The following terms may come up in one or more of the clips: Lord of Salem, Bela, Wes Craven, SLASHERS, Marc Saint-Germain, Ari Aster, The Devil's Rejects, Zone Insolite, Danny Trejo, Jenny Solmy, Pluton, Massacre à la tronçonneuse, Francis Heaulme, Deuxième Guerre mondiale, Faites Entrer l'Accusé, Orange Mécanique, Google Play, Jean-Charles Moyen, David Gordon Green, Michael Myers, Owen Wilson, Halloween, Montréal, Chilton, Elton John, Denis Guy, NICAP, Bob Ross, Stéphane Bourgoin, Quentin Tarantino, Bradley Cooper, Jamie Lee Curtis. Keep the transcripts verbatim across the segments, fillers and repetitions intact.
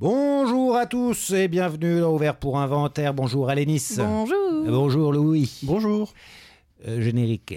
Bonjour à tous et bienvenue dans Ouvert pour Inventaire. Bonjour Alénis. Bonjour. Bonjour Louis. Bonjour. Euh, générique.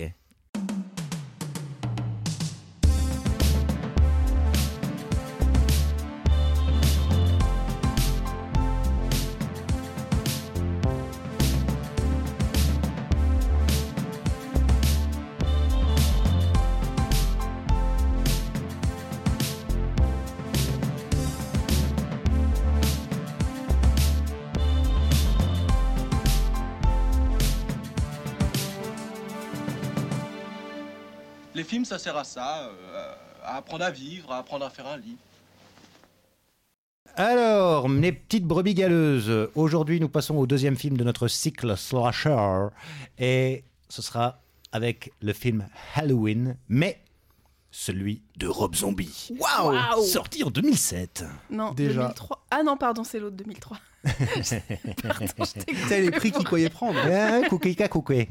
Ça sert à ça, euh, à apprendre à vivre, à apprendre à faire un lit. Alors, mes petites brebis galeuses, aujourd'hui nous passons au deuxième film de notre cycle Slasher, et ce sera avec le film Halloween, mais celui de Rob Zombie. Waouh wow. Sorti en deux mille sept. Non, déjà. deux mille trois. Ah non, pardon, c'est l'autre deux mille trois. Pardon, c'est les prix qu'il croyait prendre.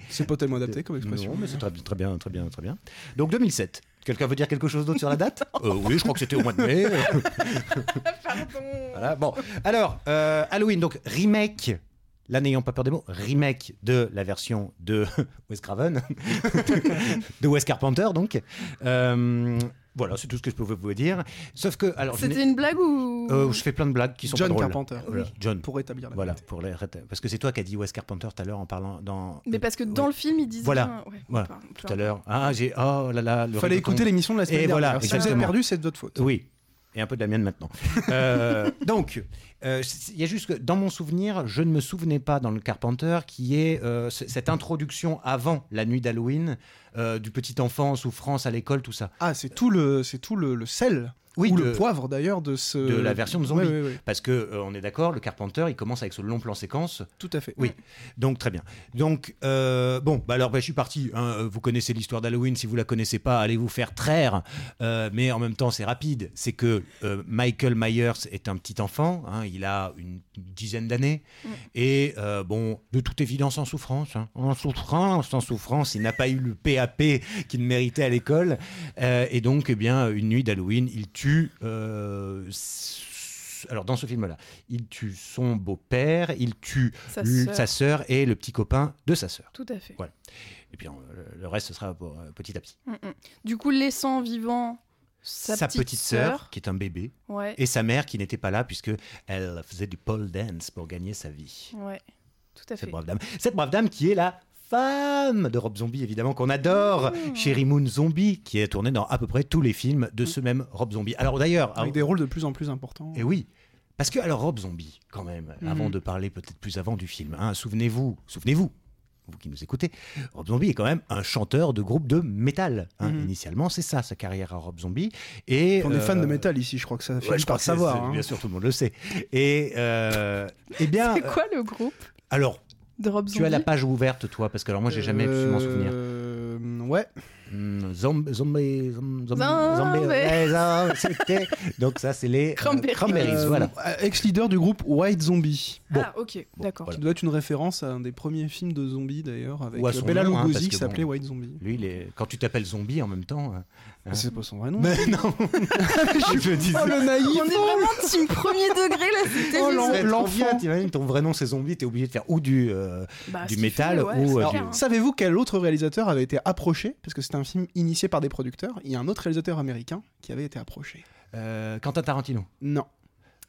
C'est pas tellement adapté comme expression. Non, mais c'est très, très bien, très bien, très bien. Donc deux mille sept. Quelqu'un veut dire quelque chose d'autre sur la date ? euh, Oui, je crois que c'était au mois de mai. Pardon. Voilà. Bon, alors euh, Halloween, donc remake. Là, n'ayons pas peur des mots, remake de la version de Wes Craven, de Wes Carpenter, donc. Euh, voilà, c'est tout ce que je pouvais vous dire. Sauf que, alors, c'était une blague ou euh, je fais plein de blagues qui sont John pas drôles. Carpenter. Voilà. Oui. John pour rétablir la. Voilà, vérité. Pour les... parce que c'est toi qui as dit Wes Carpenter tout à l'heure en parlant dans. Mais parce que dans ouais. le film, ils disent. Voilà. Un... Ouais, voilà. Pardon, tout à l'heure. Ah, j'ai. Oh là là. Le fallait écouter l'émission de la semaine et dernière. Voilà. Si vous avez perdu, c'est de votre faute. Oui. Et un peu de la mienne maintenant. euh, donc, il euh, y a juste que dans mon souvenir, je ne me souvenais pas dans le Carpenter qui est euh, c- cette introduction avant la nuit d'Halloween euh, du petit enfant, souffrance à l'école, tout ça. Ah, c'est tout le, c'est tout le, le sel. Oui, ou de, le poivre d'ailleurs de ce de la version de zombie, ouais, ouais, ouais. Parce que euh, on est d'accord, le Carpenter il commence avec ce long plan séquence. Tout à fait. Oui, donc très bien. Donc euh, bon, bah alors bah, je suis parti. Hein, vous connaissez l'histoire d'Halloween, si vous la connaissez pas, allez vous faire traire. Euh, mais en même temps, c'est rapide. C'est que euh, Michael Myers est un petit enfant. Hein, il a une dizaine d'années ouais. et euh, bon, de toute évidence en souffrance, hein, en souffrance, en souffrance. Il n'a pas eu le P A P qu'il méritait à l'école euh, et donc eh bien une nuit d'Halloween, il tue. Euh, alors dans ce film là il tue son beau-père, il tue sa, l- sœur. sa sœur et le petit copain de sa sœur, tout à fait, voilà. Et puis on, le reste ce sera pour, euh, petit à petit. Mm-mm. Du coup laissant vivant sa, sa petite, petite sœur, sœur qui est un bébé, ouais. Et sa mère qui n'était pas là puisque elle faisait du pole dance pour gagner sa vie, ouais, tout à fait. Cette brave dame, cette brave dame qui est là femme de Rob Zombie, évidemment, qu'on adore, mmh. Cherry Moon Zombie, qui est tournée dans à peu près tous les films de mmh. ce même Rob Zombie. Alors d'ailleurs... Avec alors, des rôles de plus en plus importants. Et oui, parce que, alors Rob Zombie, quand même, mmh. avant de parler peut-être plus avant du film, hein, souvenez-vous, souvenez-vous, vous qui nous écoutez, Rob Zombie est quand même un chanteur de groupe de métal. Hein. Mmh. Initialement, c'est ça, sa carrière à Rob Zombie. Et, on euh, est fan de métal ici, je crois que ça finit ouais, par savoir. Hein. Bien sûr, tout le monde le sait. Et, euh, et bien... C'est quoi le groupe ? Alors... De Rob Zombie. Tu as la page ouverte, toi, parce que alors moi, j'ai jamais euh... pu m'en souvenir. Ouais. Mmh, zombie, zombie, zombie, zombie. Ouais, ça, c'était... Donc ça, c'est les Cranberries. Euh, Cranberries, voilà. Euh, ex-leader du groupe White Zombie. Bon. Ah, ok, bon, d'accord. Voilà. Qui doit être une référence à un des premiers films de zombies, d'ailleurs, avec euh, Bela hein, qui bon, s'appelait White Zombie. Lui, il est... quand tu t'appelles zombie en même temps... Euh, hein. C'est pas son vrai nom. Mais non. Je me disais... Oh, le naïf. On est vraiment team premier degré, là, c'était... Oh, l'en... l'enfant. T'imagines, ton vrai nom, c'est zombie, t'es obligé de faire ou du, euh, bah, du métal ou... Savez-vous quel autre réalisateur avait été approché, parce que c'est un film initié par des producteurs, il y a un autre réalisateur américain qui avait été approché. Euh, Quentin Tarantino. Non.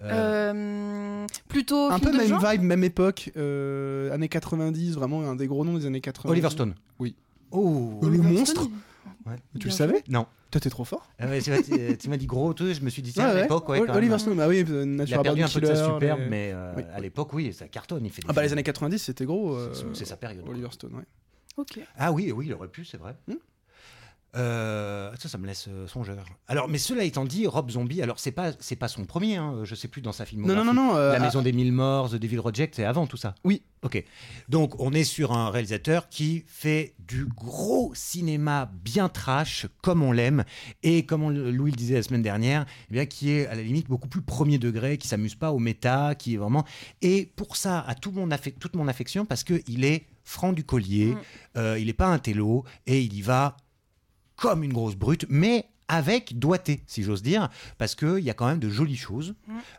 Euh, euh, plutôt un peu même genre. Vibe, même époque, euh, années quatre-vingt-dix, vraiment un des gros noms des années quatre-vingt-dix. Oliver Stone. Oui. Oh, le monstre. Ouais. Tu bien le savais ? Non. Toi, t'es trop fort. Ah ouais, tu m'as dit gros, toi, je me suis dit ça ah à ouais. l'époque. Ouais, Oliver Stone, bah oui, il a perdu un peu de sa superbe, mais, mais euh, oui. à l'époque, oui, ça cartonne. Il fait ah bah films. Les années quatre-vingt-dix, c'était gros. Euh, c'est, c'est sa période. Oliver Stone, ouais. Okay. Ah oui, oui, il aurait pu, c'est vrai. Hmm. Euh, ça, ça me laisse euh, songeur. Alors, mais cela étant dit, Rob Zombie, alors c'est pas, c'est pas son premier. Hein, je sais plus dans sa filmographie. Non, non, non, non. Euh, La Maison ah, des Mille Morts, The Devil's Rejects, c'est avant tout ça. Oui. Ok. Donc, on est sur un réalisateur qui fait du gros cinéma bien trash, comme on l'aime, et comme on, Louis le disait la semaine dernière, eh bien, qui est à la limite beaucoup plus premier degré, qui s'amuse pas au méta, qui est vraiment. Et pour ça, à tout mon aff- toute mon affection, parce que il est franc du collier, mmh. euh, il est pas un télo, et il y va. Comme une grosse brute, mais avec doigté, si j'ose dire, parce qu'il y a quand même de jolies choses,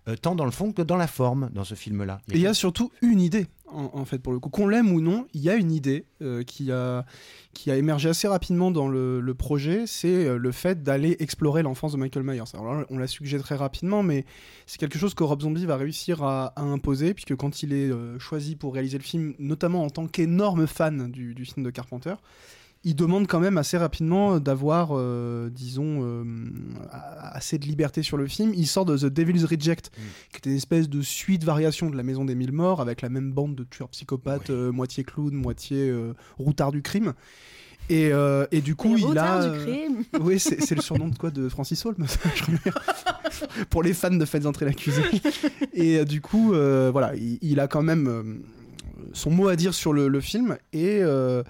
euh, tant dans le fond que dans la forme, dans ce film-là. Et il y a surtout une idée, en, en fait, pour le coup. Qu'on l'aime ou non, il y a une idée euh, qui, a, qui a émergé assez rapidement dans le, le projet, c'est le fait d'aller explorer l'enfance de Michael Myers. Alors là, on l'a suggéré très rapidement, mais c'est quelque chose que Rob Zombie va réussir à, à imposer, puisque quand il est euh, choisi pour réaliser le film, notamment en tant qu'énorme fan du, du film de Carpenter, il demande quand même assez rapidement d'avoir, euh, disons, euh, assez de liberté sur le film. Il sort de The Devil's Rejects, mm. qui était une espèce de suite variation de La Maison des Mille Morts, avec la même bande de tueurs psychopathes, oui. euh, moitié clown, moitié euh, routard du crime. Et, euh, et du coup, il a... Euh... Oui, c'est, c'est le surnom de quoi, de Francis Heaulme, pour les fans de Faites Entrer l'Accusé. Et euh, du coup, euh, voilà, il, il a quand même euh, son mot à dire sur le, le film. Et... Euh,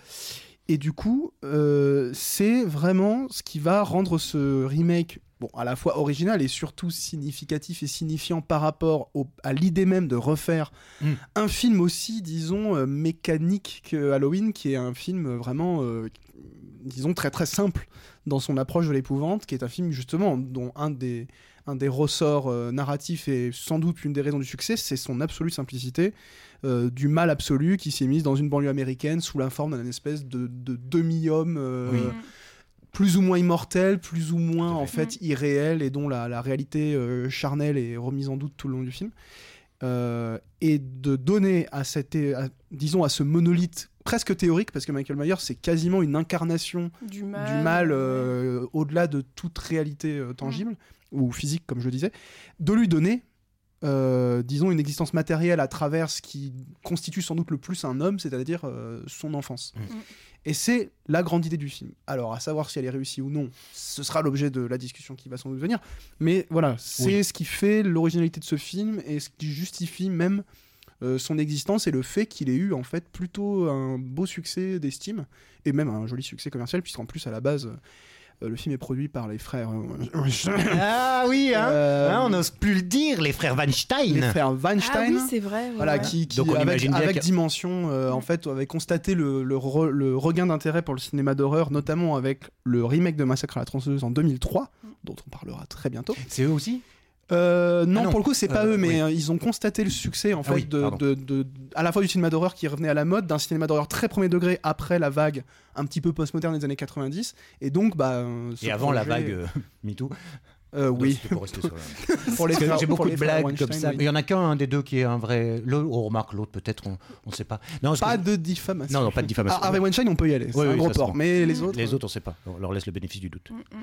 Et du coup, euh, c'est vraiment ce qui va rendre ce remake, bon, à la fois original et surtout significatif et signifiant par rapport au, à l'idée même de refaire mmh. un film aussi, disons, euh, mécanique que Halloween, qui est un film vraiment, euh, disons, très très simple dans son approche de l'épouvante, qui est un film justement dont un des, un des ressorts euh, narratifs et sans doute une des raisons du succès, c'est son absolue simplicité. Euh, du mal absolu qui s'est mise dans une banlieue américaine sous la forme d'un espèce de, de demi-homme euh, oui. plus ou moins immortel, plus ou moins en fait irréel et dont la, la réalité euh, charnelle est remise en doute tout le long du film. Euh, et de donner à cette, à, disons à ce monolithe presque théorique, parce que Michael Myers c'est quasiment une incarnation du mal, du mal euh, ouais. au-delà de toute réalité euh, tangible mmh. ou physique comme je le disais, de lui donner Euh, disons une existence matérielle à travers ce qui constitue sans doute le plus un homme, c'est-à-dire euh, son enfance. Mmh. Et c'est la grande idée du film. Alors, à savoir si elle est réussie ou non, ce sera l'objet de la discussion qui va sans doute venir. Mais voilà, c'est oui. ce qui fait l'originalité de ce film et ce qui justifie même euh, son existence et le fait qu'il ait eu en fait plutôt un beau succès d'estime et même un joli succès commercial, puisqu'en plus à la base. Euh, Euh, le film est produit par les frères... ah oui, hein euh... ah, on n'ose plus le dire, les frères Weinstein. Les frères Weinstein. Ah oui, c'est vrai. Ouais, voilà, ouais. Qui, qui, donc on avec, avec que... Dimension, euh, mmh. en fait, avait constaté le, le, re, le regain d'intérêt pour le cinéma d'horreur, notamment avec le remake de Massacre à la tronçonneuse en deux mille trois, mmh. dont on parlera très bientôt. C'est eux aussi euh, non, ah non, pour le coup, c'est euh, pas eux, mais oui. ils ont constaté le succès, en ah fait, oui, de, de, de, à la fois du cinéma d'horreur qui revenait à la mode, d'un cinéma d'horreur très premier degré après la vague un petit peu post-moderne des années quatre-vingt-dix, et donc, bah. Et avant projet... la vague euh, MeToo. Euh, oui. Pour rester sur la... pour les frères, j'ai beaucoup pour de blagues comme ça. Oui. Il y en a qu'un des deux qui est un vrai. Le, on remarque l'autre peut-être, on ne sait pas. Non, pas que... de diffamation. Non, non, pas de diffamation. Harvey Weinstein, on peut y aller. C'est oui, un oui, gros port. Mais les autres. Les euh... autres, on ne sait pas. On leur laisse le bénéfice du doute. Mm-hmm.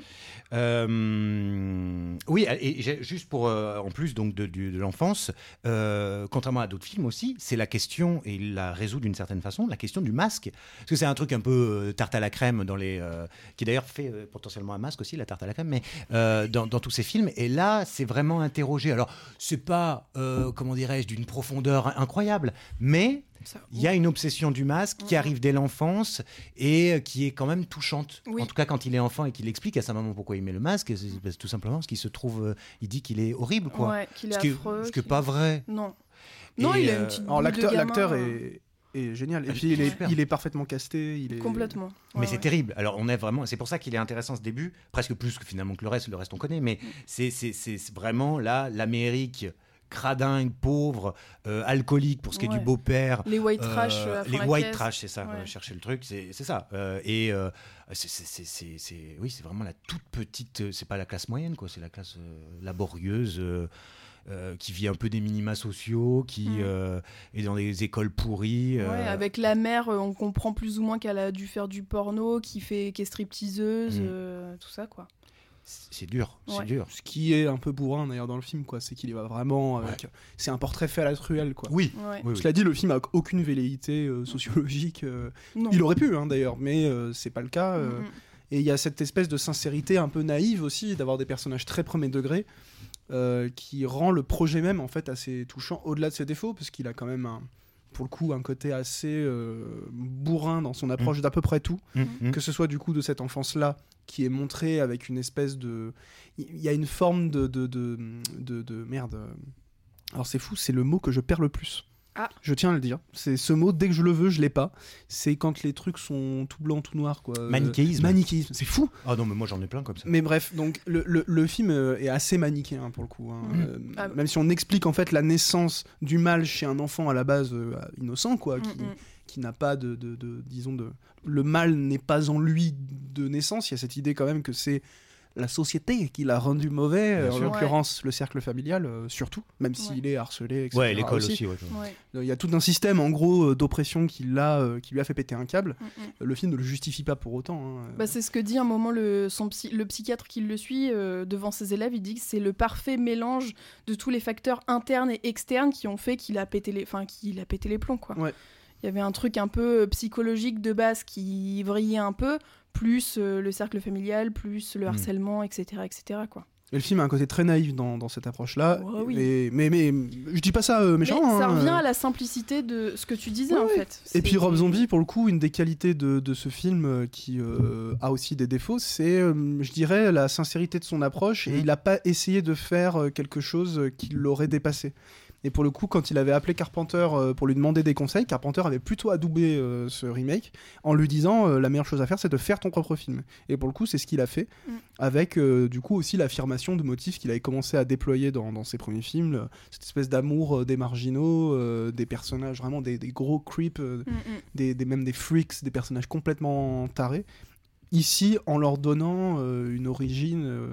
Euh, oui, et j'ai, juste pour euh, en plus donc de, de, de l'enfance, euh, contrairement à d'autres films aussi, c'est la question et il la résout d'une certaine façon, la question du masque, parce que c'est un truc un peu tarte à la crème dans les, euh, qui d'ailleurs fait euh, potentiellement un masque aussi, la tarte à la crème, mais euh, dans, dans dans tous ces films, et là c'est vraiment interrogé. Alors c'est pas euh, comment dirais-je d'une profondeur incroyable, mais il y a une obsession du masque qui arrive dès l'enfance et qui est quand même touchante. Oui. En tout cas, quand il est enfant et qu'il explique à sa maman pourquoi il met le masque, c'est tout simplement parce qu'il se trouve, il dit qu'il est horrible, quoi. Ouais, qu'il est ce affreux, que, ce qui est pas vrai. Non, non, et il euh... a une petite. Alors l'acteur, de gamin, l'acteur est. Et génial. Et ah, puis il est, il est parfaitement casté. Il est... Complètement. Ouais, mais ouais. c'est terrible. Alors on est vraiment. C'est pour ça qu'il est intéressant ce début, presque plus que finalement que le reste. Le reste on connaît, mais mm. c'est, c'est, c'est vraiment là l'Amérique cradingue, pauvre, euh, alcoolique pour ce qui ouais. est du beau-père. Les white euh, trash. Euh, les white caisse. Trash, c'est ça. Ouais. Chercher le truc, c'est, c'est ça. Euh, et euh, c'est, c'est, c'est, c'est, c'est, oui, c'est vraiment la toute petite. C'est pas la classe moyenne, quoi. C'est la classe euh, laborieuse. Euh, Euh, qui vit un peu des minima sociaux, qui mmh. euh, est dans des écoles pourries. Euh... Ouais, avec la mère, on comprend plus ou moins qu'elle a dû faire du porno, qui fait, qui est stripteaseuse, mmh. euh, tout ça, quoi. C'est dur, ouais. c'est dur. Ce qui est un peu bourrin d'ailleurs dans le film, quoi, c'est qu'il y va vraiment avec. Ouais. C'est un portrait fait à la truelle, quoi. Oui. Ouais. oui Cela oui. dit, le film n'a aucune velléité euh, sociologique. Euh... Il aurait pu, hein, d'ailleurs, mais euh, c'est pas le cas. Euh... Mmh. Et il y a cette espèce de sincérité un peu naïve aussi, d'avoir des personnages très premier degré. Euh, qui rend le projet même en fait assez touchant au-delà de ses défauts, parce qu'il a quand même un, pour le coup un côté assez euh, bourrin dans son approche mmh. d'à peu près tout, mmh. que ce soit du coup de cette enfance-là qui est montrée avec une espèce de, il y a une forme de de de de, de... merde. Alors c'est fou, c'est le mot que je perds le plus. Ah. Je tiens à le dire. C'est ce mot, dès que je le veux, je l'ai pas. C'est quand les trucs sont tout blanc, tout noir, quoi. Manichéisme. Manichéisme, c'est fou. Ah oh non, mais moi j'en ai plein comme ça. Mais bref, donc le, le, le film est assez manichéen, hein, pour le coup. Hein. Mmh. Euh, ah. Même si on explique en fait la naissance du mal chez un enfant à la base euh, innocent, quoi, qui, mmh. qui n'a pas de, de, de, disons de, le mal n'est pas en lui de naissance. Il y a cette idée quand même que c'est la société qui l'a rendu mauvais, bien en sûr, l'occurrence ouais. le cercle familial, euh, surtout, même ouais. s'il est harcelé, et cetera. Ouais, l'école aussi. aussi ouais, ouais. Il y a tout un système, en gros, d'oppression qui, l'a, euh, qui lui a fait péter un câble. Mm-hmm. Le film ne le justifie pas pour autant. Hein. Bah, c'est ce que dit à un moment le, son psy, le psychiatre qui le suit euh, devant ses élèves. Il dit que c'est le parfait mélange de tous les facteurs internes et externes qui ont fait qu'il a pété les, enfin, qu'il a pété les plombs. Quoi. Ouais. Il y avait un truc un peu psychologique de base qui vrillait un peu, plus euh, le cercle familial, plus le harcèlement, mmh. et cetera, et cetera, quoi. Et le film a un côté très naïf dans, dans cette approche-là. Oh, oui. et, mais, mais je dis pas ça euh, méchant. Mais ça hein, revient euh... à la simplicité de ce que tu disais, oui, en oui. fait. C'est... Et puis Rob Zombie, pour le coup, une des qualités de, de ce film qui euh, a aussi des défauts, c'est, euh, je dirais, la sincérité de son approche. Mmh. Et il a pas essayé de faire quelque chose qui l'aurait dépassé. Et pour le coup, quand il avait appelé Carpenter pour lui demander des conseils, Carpenter avait plutôt adoubé euh, ce remake en lui disant euh, la meilleure chose à faire, c'est de faire ton propre film. Et pour le coup, c'est ce qu'il a fait, mmh. avec euh, du coup aussi l'affirmation de motifs qu'il avait commencé à déployer dans, dans ses premiers films, euh, cette espèce d'amour euh, des marginaux, euh, des personnages vraiment des, des gros creeps, euh, mmh. des, des, même des freaks, des personnages complètement tarés. Ici, en leur donnant euh, une origine... Euh,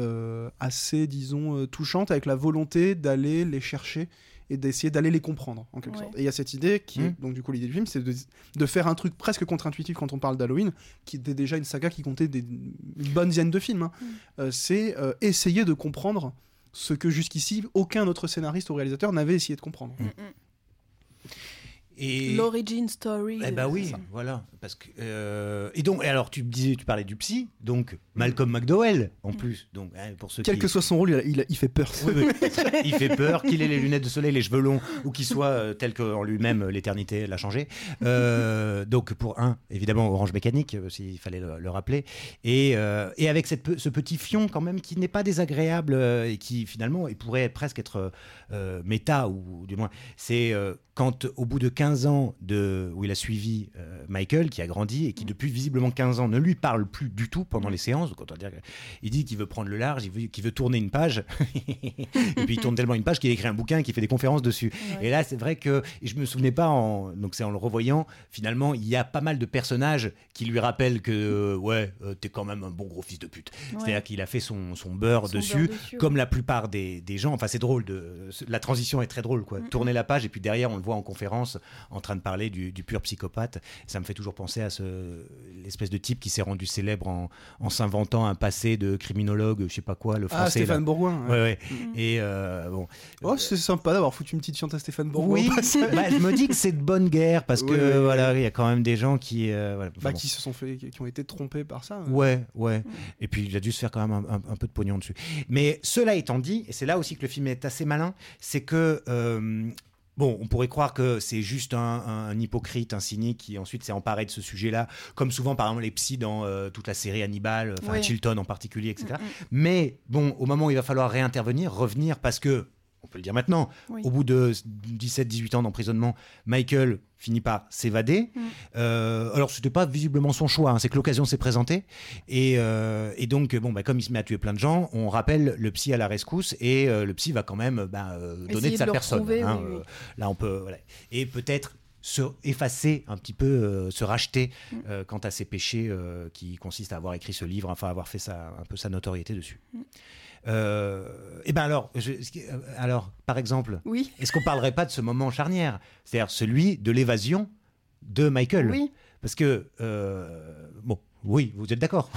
Euh, assez disons euh, touchante, avec la volonté d'aller les chercher et d'essayer d'aller les comprendre en quelque ouais. sorte. Et il y a cette idée qui mmh. est, donc du coup l'idée du film, c'est de, de faire un truc presque contre-intuitif quand on parle d'Halloween, qui était déjà une saga qui comptait des bonnes dizaines de films, hein. mmh. euh, c'est euh, essayer de comprendre ce que jusqu'ici aucun autre scénariste ou réalisateur n'avait essayé de comprendre. mmh. Mmh. Et... l'origin story. Eh bah oui, voilà. Parce que euh... et donc, et alors tu me disais, tu parlais du psy, donc Malcolm McDowell en plus. Donc hein, pour ceux quel qui... que soit son rôle, il, il, il fait peur. Oui, oui. Il fait peur, qu'il ait les lunettes de soleil, les cheveux longs, ou qu'il soit euh, tel qu'en lui-même l'éternité l'a changé. Euh, donc pour un, évidemment Orange Mécanique, euh, s'il fallait le, le rappeler, et euh, et avec cette ce petit fion quand même qui n'est pas désagréable euh, et qui finalement il pourrait presque être euh, méta ou, ou du moins c'est euh, quand au bout de quinze ans de, où il a suivi euh, Michael, qui a grandi et qui depuis visiblement quinze ans ne lui parle plus du tout pendant les séances. Donc, on va dire, il dit qu'il veut prendre le large, il veut, qu'il veut tourner une page et puis il tourne tellement une page qu'il écrit un bouquin et qu'il fait des conférences dessus. Ouais. Et là c'est vrai que je me souvenais pas, en, donc c'est en le revoyant finalement il y a pas mal de personnages qui lui rappellent que euh, ouais euh, t'es quand même un bon gros fils de pute. Ouais. C'est-à-dire qu'il a fait son, son, beurre, son dessus, beurre dessus comme ouais. la plupart des, des gens. Enfin c'est drôle, de, la transition est très drôle quoi. Mm-hmm. Tourner la page et puis derrière on le voit en conférence en train de parler du, du pur psychopathe. Ça me fait toujours penser à ce, l'espèce de type qui s'est rendu célèbre en, en s'inventant un passé de criminologue, je sais pas quoi, le français. Ah, Stéphane Bourgoin. Ouais, ouais. Mmh. Et euh, bon. Oh, c'est sympa d'avoir foutu une petite chante à Stéphane Bourgoin. Oui, bah, je me dis que c'est de bonne guerre parce que ouais, voilà, il y a quand même des gens qui, euh, voilà, bah, bon. qui se sont fait, qui ont été trompés par ça. Ouais, ouais. Mmh. Et puis il a dû se faire quand même un, un, un peu de pognon dessus. Mais cela étant dit, et c'est là aussi que le film est assez malin, c'est que euh, bon, on pourrait croire que c'est juste un, un, un hypocrite, un cynique qui ensuite s'est emparé de ce sujet-là, comme souvent par exemple les psys dans euh, toute la série Hannibal, enfin oui. Chilton en particulier, et cetera. Mm-hmm. Mais bon, au moment où il va falloir réintervenir, revenir, parce que, on peut le dire maintenant, oui. au bout de dix-sept à dix-huit ans d'emprisonnement, Michael finit par s'évader. Mm. Euh, alors, c'était pas visiblement son choix, hein, c'est que l'occasion s'est présentée. Et, euh, et donc, bon, bah, comme il se met à tuer plein de gens, on rappelle le psy à la rescousse et euh, le psy va quand même bah, euh, donner Essayer de sa de personne. Hein, oui. euh, là, on peut. Voilà. Et peut-être se effacer un petit peu, euh, se racheter mm. euh, quant à ses péchés euh, qui consistent à avoir écrit ce livre, enfin, avoir fait sa, un peu sa notoriété dessus. Mm. Euh, et ben alors, je, alors par exemple, oui. est-ce qu'on parlerait pas de ce moment charnière, c'est-à-dire celui de l'évasion de Michael, oui. parce que euh, bon, oui, vous êtes d'accord.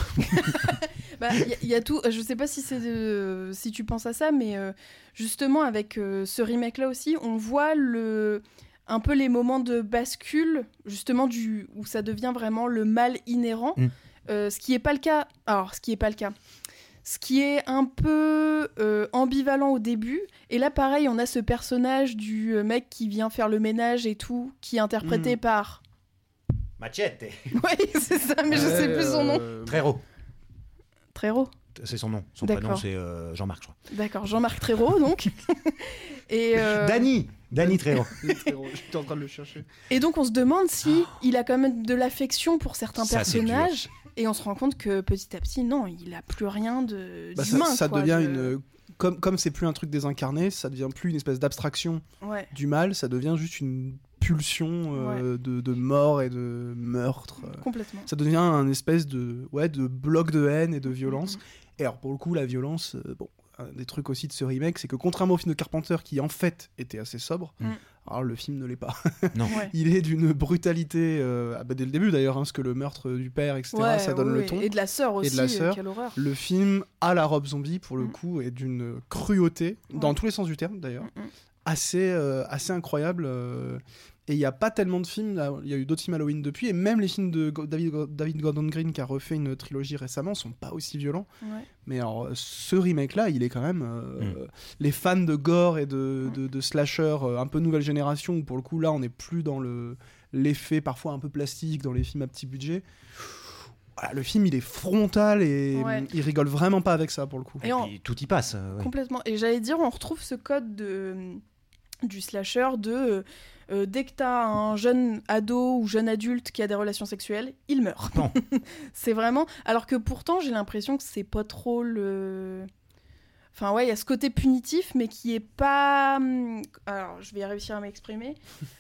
Bah, il y, y a tout. Je sais pas si c'est de, si tu penses à ça, mais euh, justement avec euh, ce remake-là aussi, on voit le un peu les moments de bascule, justement du où ça devient vraiment le mal inhérent, mm. euh, ce qui est pas le cas. Alors, ce qui est pas le cas. Ce qui est un peu euh, ambivalent au début. Et là, pareil, on a ce personnage du mec qui vient faire le ménage et tout, qui est interprété mmh. par... Machete. Oui, c'est ça, mais euh, je sais plus son nom. Trejo. Trejo. C'est son nom. Son D'accord. prénom, c'est euh, Jean-Marc, je crois. D'accord, Jean-Marc Trejo, donc. et euh... Danny Danny Trejo. J'étais en train de le chercher. Et donc on se demande si oh. il a quand même de l'affection pour certains ça, personnages, et on se rend compte que petit à petit, non, il a plus rien de bah, d'humain. Ça, ça quoi, devient de... une comme comme c'est plus un truc désincarné, ça devient plus une espèce d'abstraction ouais. du mal, ça devient juste une pulsion euh, ouais. de, de mort et de meurtre. Complètement. Ça devient un espèce de ouais de bloc de haine et de violence. Mmh. Et alors pour le coup, la violence, euh, bon. Un des trucs aussi de ce remake, c'est que contrairement au film de Carpenter qui en fait était assez sobre, mm. alors le film ne l'est pas. Non. Ouais. Il est d'une brutalité euh, bah, dès le début d'ailleurs, hein, parce que le meurtre du père, et cetera, ouais, ça donne oui, le ton. Et de la sœur aussi. Et de la sœur. Quelle horreur. Le film à la Rob Zombie pour le mm. coup est d'une cruauté ouais. dans tous les sens du terme d'ailleurs, mm. assez euh, assez incroyable. Euh, et il y a pas tellement de films. Il y a eu d'autres films Halloween depuis, et même les films de Go- David, Go- David Gordon Green qui a refait une trilogie récemment sont pas aussi violents. Ouais. Mais alors ce remake là, il est quand même euh, mm. les fans de gore et de de, de slasher euh, un peu nouvelle génération, où pour le coup là on n'est plus dans le l'effet parfois un peu plastique dans les films à petit budget. Voilà, le film il est frontal et ouais. il rigole vraiment pas avec ça pour le coup. Et, et on... tout y passe. Euh, ouais. Complètement. Et j'allais dire, on retrouve ce code de du slasher de euh, dès que t'as un jeune ado ou jeune adulte qui a des relations sexuelles, il meurt. Non. C'est vraiment... Alors que pourtant, j'ai l'impression que c'est pas trop le... Enfin ouais, il y a ce côté punitif, mais qui est pas... Alors, je vais réussir à m'exprimer.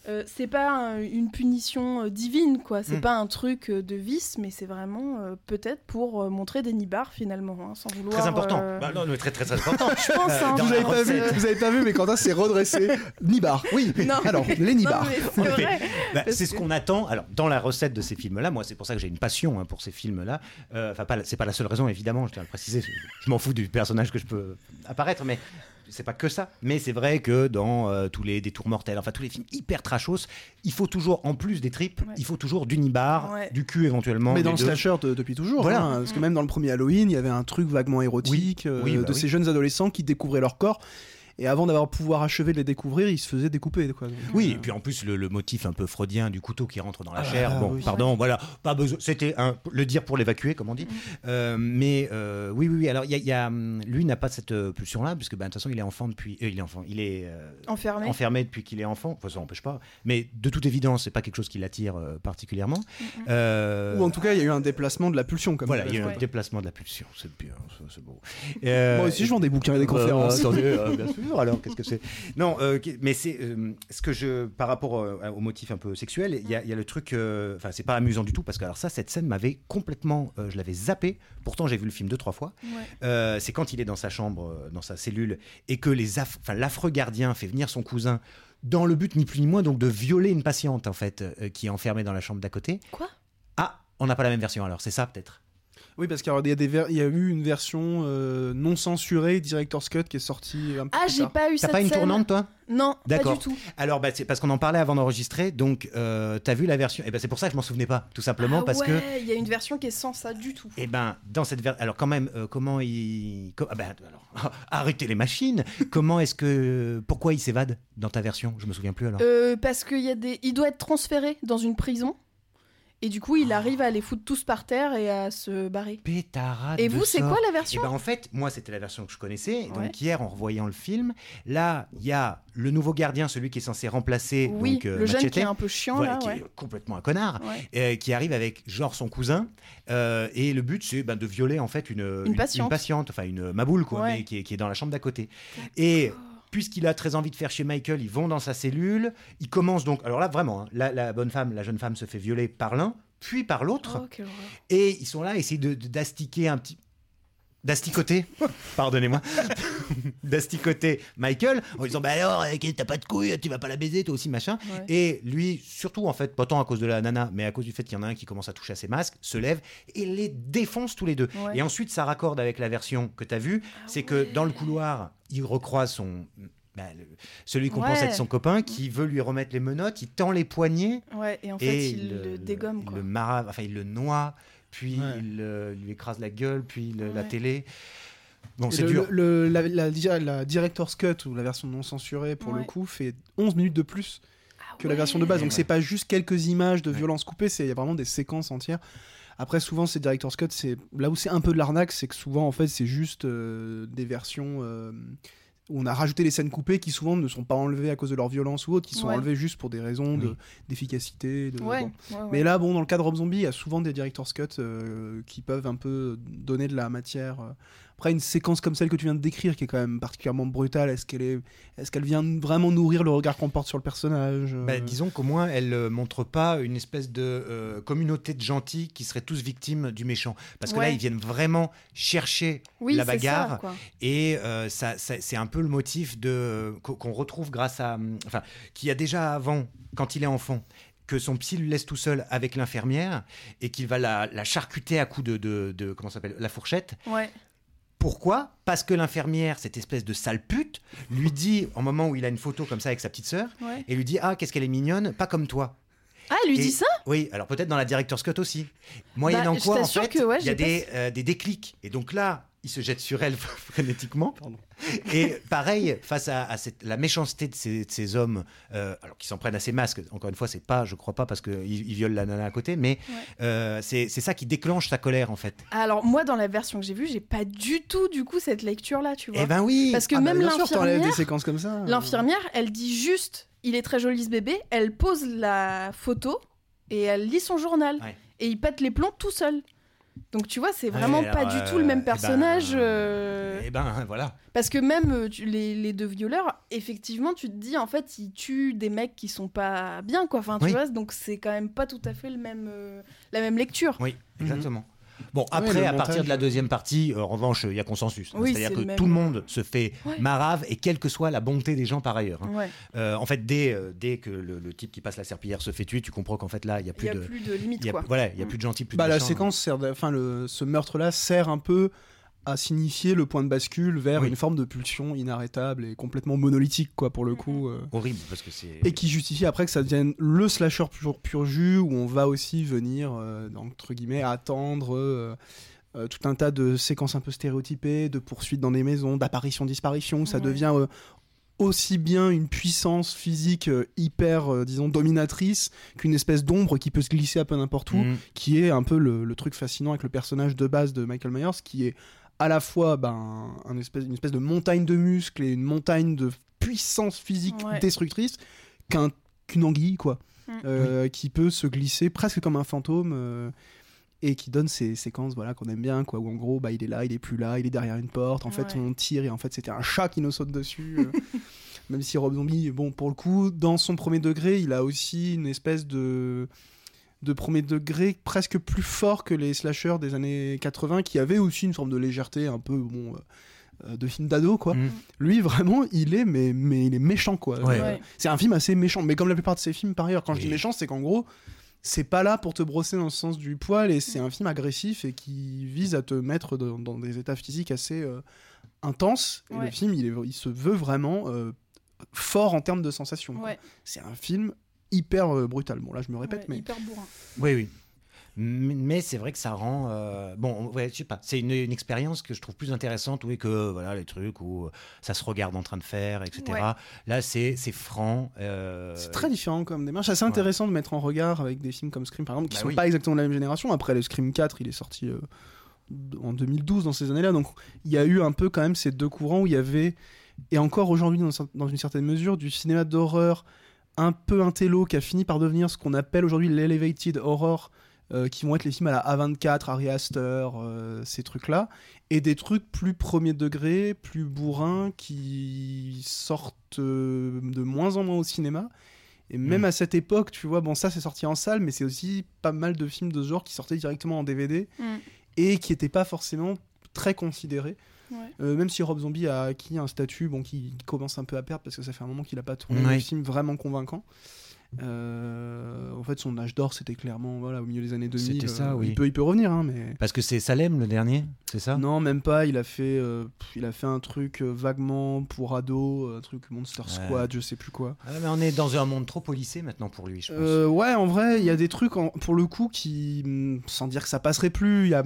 Euh, c'est pas un, une punition divine, quoi. C'est mm. pas un truc de vice, mais c'est vraiment euh, peut-être pour euh, montrer des nibards, finalement, hein, sans vouloir... Très important. Euh... Bah non, mais très, très, très important. Je pense, hein. Vous, avez pas vu, vous avez pas vu, mais Quentin s'est redressé. Nibards, oui. Non, alors, mais... les nibards. Non, c'est okay. vrai. Bah, c'est que... ce qu'on attend. Alors, dans la recette de ces films-là, moi, c'est pour ça que j'ai une passion hein, pour ces films-là. Enfin, euh, pas, c'est pas la seule raison, évidemment, je tiens à le préciser. Je m'en fous du personnage que je peux... apparaître, mais c'est pas que ça. Mais c'est vrai que dans euh, tous les détours mortels, enfin tous les films hyper trashos, il faut toujours, en plus des tripes, ouais. il faut toujours du nibar, ouais. du cul éventuellement. Mais dans le slasher de, depuis toujours, voilà. hein, mmh. parce que même dans le premier Halloween, il y avait un truc vaguement érotique oui. Euh, oui, bah de oui. ces jeunes adolescents qui découvraient leur corps. Et avant d'avoir pouvoir achever de les découvrir, ils se faisaient découper. Quoi. Donc, oui, euh... et puis en plus, le, le motif un peu freudien du couteau qui rentre dans la ah, chair, ah, bon, oui. pardon, voilà, pas besoin, c'était un, le dire pour l'évacuer, comme on dit. Mm-hmm. Euh, mais euh, oui, oui, oui, alors y a, y a, lui n'a pas cette pulsion-là, puisque bah, de toute façon, il est enfant depuis. Euh, il est, enfant, il est euh, enfermé. enfermé depuis qu'il est enfant, enfin, ça n'empêche pas, mais de toute évidence, c'est pas quelque chose qui l'attire euh, particulièrement. Mm-hmm. Euh... Ou en tout cas, il y a eu un déplacement de la pulsion, comme voilà, il y a eu ouais. un déplacement de la pulsion, c'est bien, c'est beau. Euh... Moi aussi, je vends des bouquins et des conférences. Euh, euh, bien sûr. Alors, qu'est-ce que c'est ? Non, euh, mais c'est euh, ce que je, par rapport euh, au motif un peu sexuel, il y, y a le truc. Enfin, euh, c'est pas amusant du tout parce que alors ça, cette scène m'avait complètement, euh, je l'avais zappé. Pourtant, j'ai vu le film deux trois fois. Ouais. Euh, c'est quand il est dans sa chambre, dans sa cellule, et que les, aff- l'affreux gardien fait venir son cousin dans le but ni plus ni moins donc de violer une patiente en fait euh, qui est enfermée dans la chambre d'à côté. Quoi ? Ah, on n'a pas la même version. Alors, c'est ça peut-être. Oui, parce qu'il y a, des ver- il y a eu une version euh, non censurée, Director's Cut, qui est sortie un peu ah, plus j'ai tard. Pas eu T'as cette pas une scène. Tournante, toi ? Non, d'accord. Pas du tout. Alors, bah, c'est parce qu'on en parlait avant d'enregistrer, donc euh, t'as vu la version. Et eh ben, c'est pour ça que je m'en souvenais pas, tout simplement, ah, parce ouais, que. Il y a une version qui est sans ça du tout. Et ben, dans cette version, alors quand même, euh, comment il, Com- ah, ben, alors, arrêtez les machines. Comment est-ce que, pourquoi il s'évade dans ta version ? Je me souviens plus alors. Euh, parce qu'il y a des, il doit être transféré dans une prison. Et du coup, il arrive à les foutre tous par terre et à se barrer. Pétarade. Et vous, de c'est sort. Quoi la version ? Eh ben, en fait, moi, c'était la version que je connaissais. Ouais. Donc hier, en revoyant le film, là, il y a le nouveau gardien, celui qui est censé remplacer. Oui, donc, euh, le jeune Machete, qui est un peu chiant voilà, là, qui ouais. est complètement un connard, ouais. euh, qui arrive avec genre son cousin. Euh, et le but, c'est ben, de violer en fait une une, une, patiente. une patiente, enfin une maboule quoi, ouais. mais qui est, qui est dans la chambre d'à côté. D'accord. Et puisqu'il a très envie de faire chez Michael, ils vont dans sa cellule, ils commencent donc... Alors là, vraiment, hein, la, la bonne femme, la jeune femme se fait violer par l'un, puis par l'autre, oh, quelle horreur. Et ils sont là à essayer de, de, d'astiquer un petit... d'asticoter, pardonnez-moi, d'asticoter Michael, en lui disant « Bah alors, t'as pas de couilles, tu vas pas la baiser, toi aussi, machin. Ouais. » Et lui, surtout en fait, pas tant à cause de la nana, mais à cause du fait qu'il y en a un qui commence à toucher à ses masques, se lève et les défonce tous les deux. Ouais. Et ensuite, ça raccorde avec la version que t'as vue, ah, c'est ouais. que dans le couloir, il recroise son... Bah, le, celui qu'on ouais. pense être son copain qui veut lui remettre les menottes, il tend les poignets ouais, et en fait et il le, le dégomme quoi. Le mara, enfin il le noie, puis ouais. il euh, lui écrase la gueule, puis le, ouais. la télé. Bon, c'est le, dur. Le, la, la, la, la Director's Cut ou la version non censurée pour ouais. le coup fait onze minutes de plus ah, que ouais. la version de base. Donc ouais. c'est pas juste quelques images de ouais. violence coupée, c'est il y a vraiment des séquences entières. Après, souvent, ces Director's Cut, c'est là où c'est un peu de l'arnaque, c'est que souvent en fait c'est juste euh, des versions. Euh, on a rajouté les scènes coupées qui souvent ne sont pas enlevées à cause de leur violence ou autre, qui sont ouais. enlevées juste pour des raisons de, oui. d'efficacité. De, ouais. Bon. Ouais, ouais. Mais là, bon, dans le cas de Rob Zombie, il y a souvent des director's cut euh, qui peuvent un peu donner de la matière. Après, une séquence comme celle que tu viens de décrire, qui est quand même particulièrement brutale, est-ce qu'elle, est, est-ce qu'elle vient vraiment nourrir le regard qu'on porte sur le personnage euh... bah, disons qu'au moins, elle ne montre pas une espèce de euh, communauté de gentils qui seraient tous victimes du méchant. Parce que ouais. là, ils viennent vraiment chercher oui, la bagarre. Ça, quoi. Et euh, ça, ça, c'est un peu le motif de, qu'on retrouve grâce à... Enfin, qu'il y a déjà avant, quand il est enfant, que son psy le laisse tout seul avec l'infirmière et qu'il va la, la charcuter à coups de, de, de... Comment ça s'appelle ? La fourchette. Ouais. Pourquoi ? Parce que l'infirmière, cette espèce de sale pute, lui dit, au moment où il a une photo comme ça avec sa petite sœur, ouais. et lui dit « Ah, qu'est-ce qu'elle est mignonne, pas comme toi ». Ah, elle lui et, dit ça ? Oui, alors peut-être dans la director's cut aussi. Moyennant bah, quoi, en fait, il ouais, y a des, euh, des déclics. Et donc là, il se jette sur elle frénétiquement. Pardon. Et pareil, face à, à cette, la méchanceté de ces, de ces hommes, euh, alors qu'ils s'en prennent à ces masques, encore une fois, c'est pas, je crois pas, parce qu'ils ils violent la nana à côté, mais ouais. euh, c'est, c'est ça qui déclenche sa colère, en fait. Alors, moi, dans la version que j'ai vue, j'ai pas du tout, du coup, cette lecture-là, tu vois. Eh ben oui ! Parce que ah même bah, l'infirmière... Sûr, t'enlèves des séquences comme ça. L'infirmière, elle dit juste « Il est très joli, ce bébé », elle pose la photo et elle lit son journal. Ouais. Et il pète les plombs tout seul. Donc tu vois, c'est vraiment ouais, alors, pas du tout euh, le même personnage. Et ben, euh... et ben voilà. Parce que même tu, les, les deux violeurs, effectivement, tu te dis en fait, ils tuent des mecs qui sont pas bien, quoi. Enfin, oui. tu vois, donc c'est quand même pas tout à fait le même, euh, la même lecture. Oui, exactement. Mm-hmm. Bon, après, oui, à montage, partir de la deuxième partie, euh, en revanche, il y a consensus. Oui, c'est-à-dire c'est que même. Tout le monde se fait ouais. marave, et quelle que soit la bonté des gens par ailleurs. Hein. Ouais. Euh, en fait, dès, euh, dès que le, le type qui passe la serpillière se fait tuer, tu comprends qu'en fait, là, il n'y a plus y a de... plus de limite, y a, quoi. Voilà, il n'y a plus de gentil, plus bah, de méchant. La séquence sert... Enfin, le... ce meurtre-là sert un peu à signifier le point de bascule vers oui. une forme de pulsion inarrêtable et complètement monolithique, quoi, pour le coup. Euh... Horrible, parce que c'est... Et qui justifie après que ça devienne le slasher pur, pur jus, où on va aussi venir, euh, entre guillemets, attendre... Euh... Euh, tout un tas de séquences un peu stéréotypées, de poursuites dans des maisons, d'apparitions-disparitions, ça mmh. devient euh, aussi bien une puissance physique euh, hyper, euh, disons, dominatrice, qu'une espèce d'ombre qui peut se glisser à peu n'importe où, mmh. qui est un peu le, le truc fascinant avec le personnage de base de Michael Myers, qui est à la fois ben, un espèce, une espèce de montagne de muscles et une montagne de puissance physique ouais. destructrice, qu'un, qu'une anguille, quoi, mmh. euh, oui. qui peut se glisser presque comme un fantôme... Euh, et qui donne ces séquences voilà, qu'on aime bien, quoi, où en gros, bah, il est là, il est plus là, il est derrière une porte, en ouais. fait, on tire, et en fait, c'était un chat qui nous saute dessus. Euh, même si Rob Zombie, bon, pour le coup, dans son premier degré, il a aussi une espèce de, de premier degré presque plus fort que les slashers des années quatre-vingts, qui avaient aussi une forme de légèreté un peu, bon... Euh, de film d'ado, quoi. Mmh. Lui, vraiment, il est, mais, mais il est méchant, quoi. Ouais. Ouais. C'est un film assez méchant, mais comme la plupart de ses films, par ailleurs, quand oui. je dis méchant, c'est qu'en gros... c'est pas là pour te brosser dans le sens du poil, et c'est un film agressif et qui vise à te mettre dans, dans des états physiques assez euh, intenses. Et ouais. le film, il, est, il se veut vraiment euh, fort en termes de sensations. Ouais. C'est un film hyper euh, brutal. Bon, là, je me répète, ouais, mais... hyper bourrin. Oui, oui. Mais c'est vrai que ça rend euh, bon ouais, je sais pas, c'est une, une expérience que je trouve plus intéressante, oui, que voilà les trucs où ça se regarde en train de faire, etc. ouais. Là c'est, c'est franc, euh... c'est très différent comme démarche, assez intéressant ouais. de mettre en regard avec des films comme Scream par exemple, qui bah sont oui. pas exactement de la même génération. Après le Scream quatre, il est sorti euh, en deux mille douze, dans ces années là donc il y a eu un peu quand même ces deux courants où il y avait, et encore aujourd'hui dans, dans une certaine mesure, du cinéma d'horreur un peu intello qui a fini par devenir ce qu'on appelle aujourd'hui l'elevated horror. Euh, qui vont être les films à la A vingt-quatre, Ari Aster, euh, ces trucs-là, et des trucs plus premier degré, plus bourrins, qui sortent euh, de moins en moins au cinéma. Et même mmh. à cette époque, tu vois, bon, ça c'est sorti en salle, mais c'est aussi pas mal de films de ce genre qui sortaient directement en D V D, mmh. et qui n'étaient pas forcément très considérés. Ouais. Euh, même si Rob Zombie a acquis un statut bon, qui commence un peu à perdre, parce que ça fait un moment qu'il n'a pas tourné mmh. des films vraiment convaincants. Euh, en fait, son âge d'or, c'était clairement voilà au milieu des années deux mille. C'était ça, euh, oui. Il peut, il peut revenir, hein, mais parce que c'est Salem le dernier, c'est ça ? Non, même pas. Il a fait, euh, il a fait un truc euh, vaguement pour ados, un truc Monster ouais. Squad, je sais plus quoi. Ah, mais on est dans un monde trop policé maintenant pour lui, je pense. Euh, ouais, en vrai, il y a des trucs en, pour le coup qui, sans dire que ça passerait plus, il y a.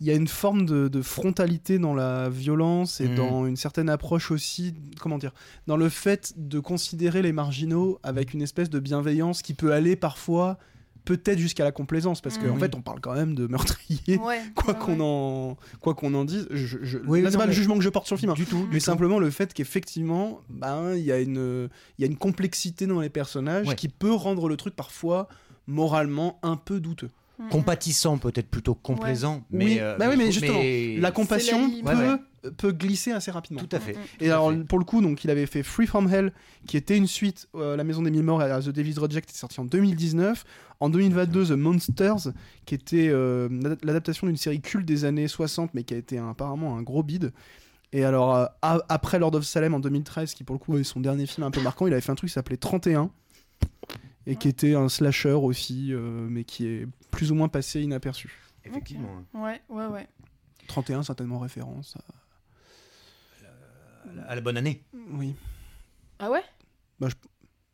Il y a une forme de, de frontalité dans la violence et mmh. dans une certaine approche aussi, comment dire, dans le fait de considérer les marginaux avec une espèce de bienveillance qui peut aller parfois peut-être jusqu'à la complaisance, parce qu'en mmh. en fait on parle quand même de meurtrier, ouais, quoi, ouais, qu'on ouais. En, quoi qu'on en dise. Je, je, oui, là c'est non, pas le jugement que je porte sur le film, du hein, tout, mais du simplement tout. Le fait qu'effectivement il ben, y, y a une complexité dans les personnages, ouais, qui peut rendre le truc parfois moralement un peu douteux. Compatissant peut-être plutôt que complaisant, ouais. mais, oui. Euh, bah oui, mais justement mais... la compassion peut, ouais, ouais. peut glisser assez rapidement. Tout à fait. Et tout alors fait. Pour le coup, donc il avait fait Free From Hell, qui était une suite euh, La Maison des Mille Morts et The Devil's Rejects, qui est sorti en deux mille dix-neuf. En deux mille vingt-deux, The Monsters, qui était euh, l'adaptation d'une série culte des années soixante, mais qui a été un, apparemment un gros bide. Et alors euh, après Lord of Salem en deux mille treize, qui pour le coup est son dernier film un peu marquant, il avait fait un truc qui s'appelait trente et un. Et qui était un slasher aussi, euh, mais qui est plus ou moins passé inaperçu. Effectivement. Ouais, ouais, ouais. trente et un, certainement référence à, à, la, à la bonne année. Oui. Ah ouais ? Bah, je...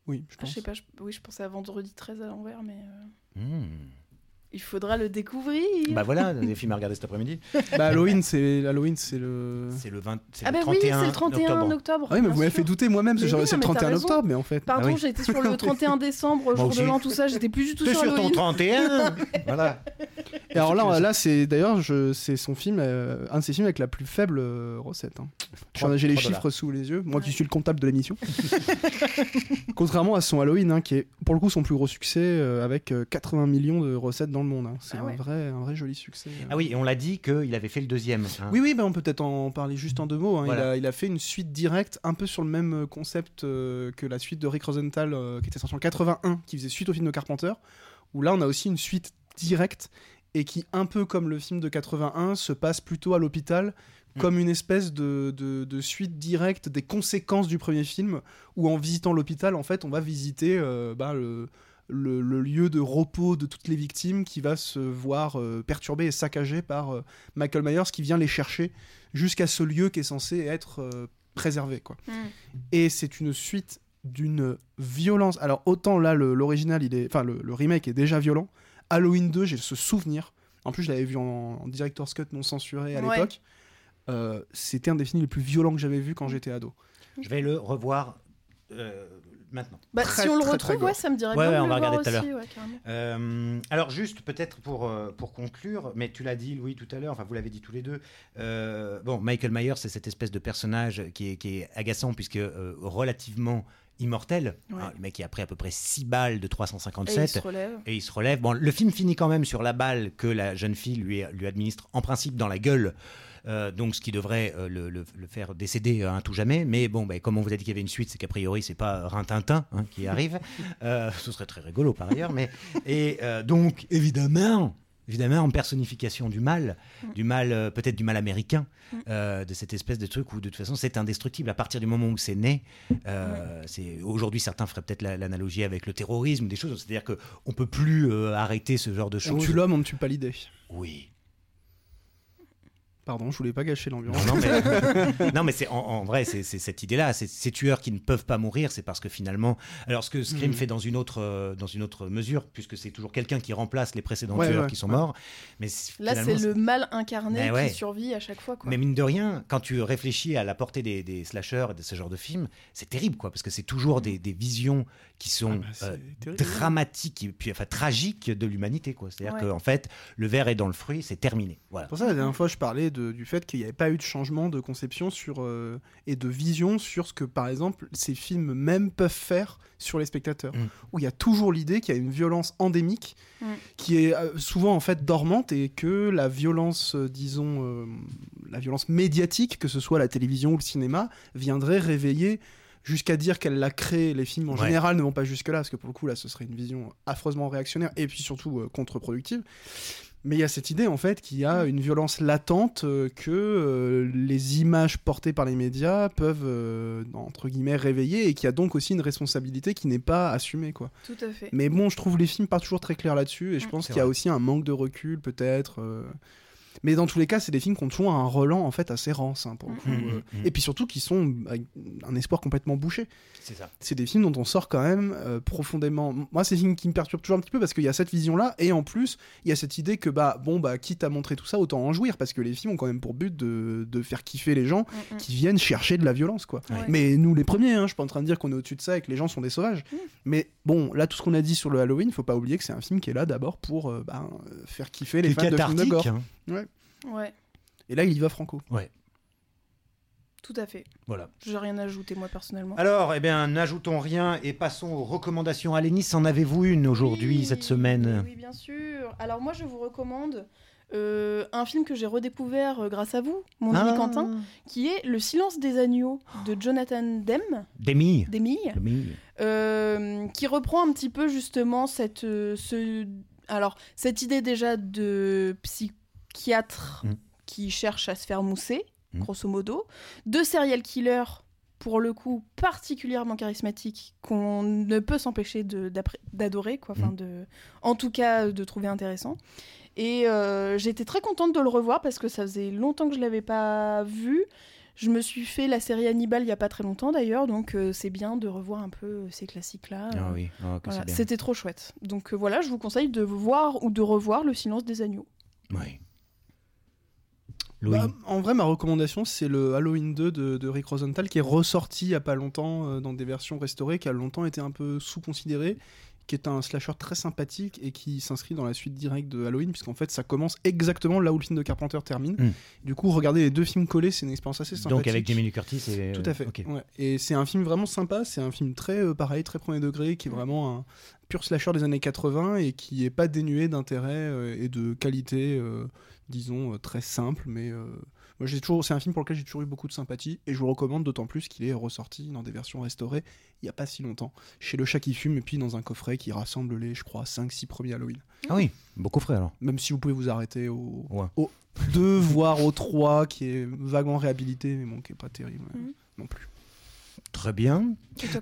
Oui, je pense. Ah, je sais pas, je... Oui, je pensais à Vendredi treize à l'envers, mais... Euh... Mmh. Il faudra le découvrir. Bah voilà, des films à regarder cet après-midi. Bah Halloween, c'est Halloween, c'est le c'est le vingt c'est ah bah le trente et un, oui, c'est le trente et un octobre. Octobre. Ah oui, mais vous m'avez fait douter moi-même, genre, oui, c'est le trente et un octobre, mais en fait. Pardon, ah oui. J'étais sur le trente et un décembre, jour de l'an, tout ça, j'étais plus du tout sur Halloween. T'es sur ton trente et un. Voilà. Et alors là, là c'est d'ailleurs je c'est son film euh, un de ses films avec la plus faible euh, recette. Hein. trois, J'ai les chiffres sous les yeux, moi qui suis le comptable de l'émission. Contrairement à son Halloween, hein, qui est pour le coup son plus gros succès euh, avec euh, quatre-vingts millions de recettes dans le monde. Hein. C'est ah ouais. un, vrai, un vrai joli succès. Ah oui, et on l'a dit qu'il avait fait le deuxième. Hein. Oui, oui, ben on peut peut-être en parler juste en deux mots. Hein. Voilà. Il, a, il a fait une suite directe, un peu sur le même concept euh, que la suite de Rick Rosenthal, euh, qui était sortie en quatre-vingt-un, qui faisait suite au film de Carpenter, où là on a aussi une suite directe, et qui, un peu comme le film de quatre-vingt-un, se passe plutôt à l'hôpital, mmh. comme une espèce de, de, de suite directe des conséquences du premier film, où en visitant l'hôpital, en fait, on va visiter euh, bah, le... Le, le lieu de repos de toutes les victimes qui va se voir euh, perturbé et saccagé par euh, Michael Myers qui vient les chercher jusqu'à ce lieu qui est censé être euh, préservé, quoi. Mm. Et c'est une suite d'une violence. Alors autant là le, l'original, il est, enfin le, le remake est déjà violent. Halloween deux, j'ai ce souvenir. En plus, je l'avais vu en, en director's cut non censuré à ouais. l'époque. Euh, c'était un des films les plus violents que j'avais vu quand j'étais ado. Je vais le revoir. Euh, maintenant. Bah, très, si on le très, retrouve, très ouais, ça me dirait ouais, bien ouais, de on le va voir aussi. Ouais, euh, alors juste, peut-être pour, pour conclure, mais tu l'as dit, Louis, tout à l'heure, enfin vous l'avez dit tous les deux, euh, bon, Michael Myers, c'est cette espèce de personnage qui est, qui est agaçant, puisque euh, relativement immortel, ouais. hein, le mec qui a pris à peu près six balles de trois cent cinquante-sept et il se relève, et il se relève. Bon, le film finit quand même sur la balle que la jeune fille lui, lui administre en principe dans la gueule, euh, donc ce qui devrait euh, le, le, le faire décéder à un hein, tout jamais, mais bon, bah, comme on vous a dit qu'il y avait une suite, c'est qu'a priori c'est pas Rintintin hein, qui arrive, euh, ce serait très rigolo par ailleurs, mais et euh, donc évidemment Évidemment, en personnification du mal, mmh. du mal euh, peut-être du mal américain, mmh. euh, de cette espèce de truc où de toute façon c'est indestructible à partir du moment où c'est né. Euh, mmh. c'est, aujourd'hui, certains feraient peut-être la, l'analogie avec le terrorisme, des choses. C'est-à-dire qu'on ne peut plus euh, arrêter ce genre de choses. On tue l'homme, on ne tue pas l'idée. Oui. Pardon, je voulais pas gâcher l'ambiance. Non, non mais, non, mais c'est, en, en vrai, c'est, c'est cette idée-là. C'est, ces tueurs qui ne peuvent pas mourir, c'est parce que finalement... Alors, ce que Scream mmh. fait dans une, autre, euh, dans une autre mesure, puisque c'est toujours quelqu'un qui remplace les précédents ouais, tueurs ouais, qui sont ouais. morts. Mais là, c'est, c'est le mal incarné ouais. qui survit à chaque fois. Quoi. Mais mine de rien, quand tu réfléchis à la portée des, des slashers et de ce genre de films, c'est terrible, quoi, parce que c'est toujours des, des visions qui sont ah bah, euh, dramatiques, et puis, enfin, tragiques de l'humanité, quoi. C'est-à-dire ouais. qu'en fait, le verre est dans le fruit, c'est terminé. Voilà. Pour ça, la dernière fois, je parlais de De, du fait qu'il n'y avait pas eu de changement de conception sur, euh, et de vision sur ce que, par exemple, ces films même peuvent faire sur les spectateurs. Mmh. Où il y a toujours l'idée qu'il y a une violence endémique mmh. qui est euh, souvent, en fait, dormante, et que la violence, euh, disons, euh, la violence médiatique, que ce soit la télévision ou le cinéma, viendrait réveiller... Jusqu'à dire qu'elle l'a créé, les films en ouais. général ne vont pas jusque-là, parce que pour le coup, là, ce serait une vision affreusement réactionnaire et puis surtout euh, contre-productive. Mais il y a cette idée, en fait, qu'il y a une violence latente euh, que euh, les images portées par les médias peuvent, euh, entre guillemets, réveiller, et qu'il y a donc aussi une responsabilité qui n'est pas assumée, quoi. Tout à fait. Mais bon, je trouve les films pas toujours très clairs là-dessus, et je mmh, pense qu'il y a vrai. aussi un manque de recul, peut-être... Euh... mais dans tous les cas c'est des films qui ont toujours un relent en fait assez rance hein, pour le coup. Mmh, mmh. Et puis surtout qui sont avec un espoir complètement bouché. C'est ça. C'est des films dont on sort quand même euh, profondément. Moi c'est des films qui me perturbent toujours un petit peu parce qu'il y a cette vision là et en plus il y a cette idée que bah bon bah quitte à montrer tout ça autant en jouir parce que les films ont quand même pour but de, de faire kiffer les gens mmh, mmh. qui viennent chercher de la violence quoi. Ouais. Mais nous les premiers hein, je suis pas en train de dire qu'on est au-dessus de ça et que les gens sont des sauvages. Mmh. Mais bon là tout ce qu'on a dit sur le Halloween faut pas oublier que c'est un film qui est là d'abord pour euh, bah, faire kiffer les fans de films de gore. Hein. Ouais. Ouais. Et là, il y va franco. Ouais. Tout à fait. Voilà. J'ai rien à ajouter, moi, personnellement. Alors, eh bien, n'ajoutons rien et passons aux recommandations. Alénis, en avez-vous une aujourd'hui, oui, cette semaine ? Oui, bien sûr. Alors, moi, je vous recommande euh, un film que j'ai redécouvert euh, grâce à vous, mon ami ah. Quentin, qui est Le Silence des agneaux de Jonathan Demme. Demme. Demme. Euh, qui reprend un petit peu, justement, cette, euh, ce, alors, cette idée déjà de psycho. Psychiatre mmh. qui cherche à se faire mousser, mmh. grosso modo. Deux serial killers, pour le coup, particulièrement charismatiques, qu'on ne peut s'empêcher de, d'adorer, quoi. Enfin, mmh. de, en tout cas, de trouver intéressant. Et euh, j'étais très contente de le revoir parce que ça faisait longtemps que je ne l'avais pas vu. Je me suis fait la série Hannibal il n'y a pas très longtemps d'ailleurs, donc euh, c'est bien de revoir un peu ces classiques-là. Ah oui, oh, que voilà. c'est bien. C'était trop chouette. Donc euh, voilà, je vous conseille de voir ou de revoir Le Silence des agneaux. Oui. Bah, en vrai ma recommandation c'est le Halloween deux de, de Rick Rosenthal qui est ressorti il y a pas longtemps euh, dans des versions restaurées, qui a longtemps été un peu sous-considéré, qui est un slasher très sympathique et qui s'inscrit dans la suite directe de Halloween puisqu'en fait ça commence exactement là où le film de Carpenter termine. Mm. Du coup regarder les deux films collés c'est une expérience assez sympathique. Donc avec Jamie Lee Curtis et... Tout à fait, okay. ouais. Et c'est un film vraiment sympa, c'est un film très euh, pareil, très premier degré qui est vraiment un pur slasher des années quatre-vingts et qui est pas dénué d'intérêt euh, et de qualité euh, disons euh, très simple mais euh, moi j'ai toujours c'est un film pour lequel j'ai toujours eu beaucoup de sympathie et je vous le recommande d'autant plus qu'il est ressorti dans des versions restaurées il y a pas si longtemps chez Le Chat qui fume et puis dans un coffret qui rassemble les je crois cinq six premiers Halloween. Ah oui, beau coffret alors. Même si vous pouvez vous arrêter au, ouais. au deux voire au trois qui est vaguement réhabilité mais bon qui est pas terrible mm-hmm. non plus. Très bien.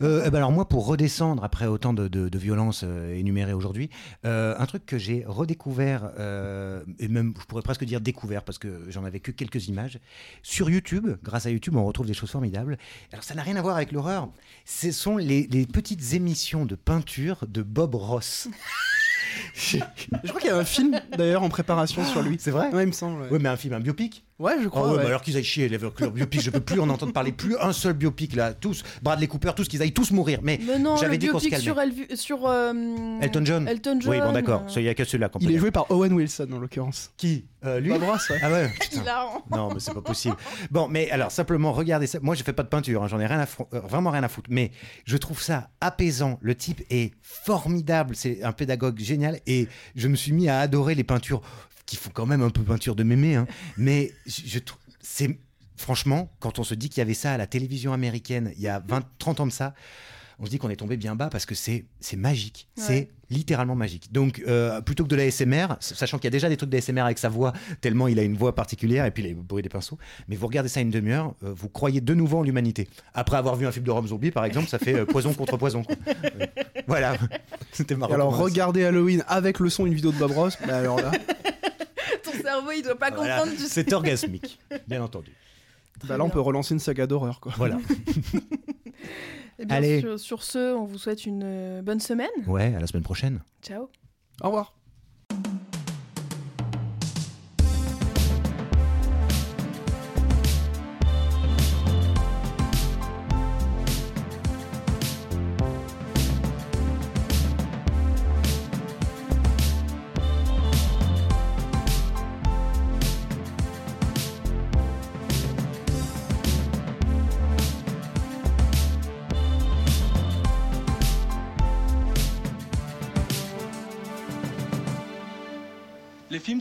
Euh, eh ben alors moi, pour redescendre après autant de, de, de violences euh, énumérées aujourd'hui, euh, un truc que j'ai redécouvert, euh, et même je pourrais presque dire découvert, parce que j'en avais que quelques images, sur YouTube, grâce à YouTube, on retrouve des choses formidables. Alors ça n'a rien à voir avec l'horreur, ce sont les, les petites émissions de peinture de Bob Ross. Je crois qu'il y a un film d'ailleurs en préparation sur lui. C'est vrai ? Ouais, il me semble. Ouais. Ouais, mais un film, un biopic ? Ouais, je crois. Oh, ouais, ouais. Bah alors qu'ils aillent chier, les biopics, je peux plus en entendre parler, plus un seul biopic là, tous, Bradley Cooper, tous, qu'ils aillent tous mourir. Mais, mais non, j'avais dit qu'on se calmait. Sur, El- sur euh... Elton John. Elton John. Oui, bon, d'accord, il euh... n'y a que celui-là. Il est joué par Owen Wilson en l'occurrence. Qui ? Euh, lui ? Bob Ross, ouais. Ah ouais, putain. Non, mais c'est pas possible. Bon, mais alors simplement, regardez ça. Moi, je fais pas de peinture, hein, j'en ai rien à fr- euh, vraiment rien à foutre. Mais je trouve ça apaisant. Le type est formidable. C'est un pédagogue génial et je me suis mis à adorer les peintures qui font quand même un peu peinture de mémé, hein. Mais je, je trouve, c'est franchement, quand on se dit qu'il y avait ça à la télévision américaine il y a vingt, trente ans de ça, on se dit qu'on est tombé bien bas parce que c'est, c'est magique. Ouais. C'est littéralement magique. Donc, euh, plutôt que de l'A S M R, sachant qu'il y a déjà des trucs d'A S M R avec sa voix, tellement il a une voix particulière, et puis les bruits des pinceaux, mais vous regardez ça une demi-heure, euh, vous croyez de nouveau en l'humanité. Après avoir vu un film de Rob Zombie, par exemple, ça fait euh, poison contre poison. Quoi. Euh, voilà. C'était marrant. Alors, regardez Halloween avec le son, une vidéo de Bob Ross, bah alors là... Ton cerveau, il doit pas voilà. comprendre. Du... C'est orgasmique, bien entendu. Bah là, on peut relancer une saga d'horreur, quoi. Voilà. Eh bien, allez. Sur, sur ce, on vous souhaite une euh, bonne semaine. Ouais, à la semaine prochaine. Ciao. Au revoir. Les films,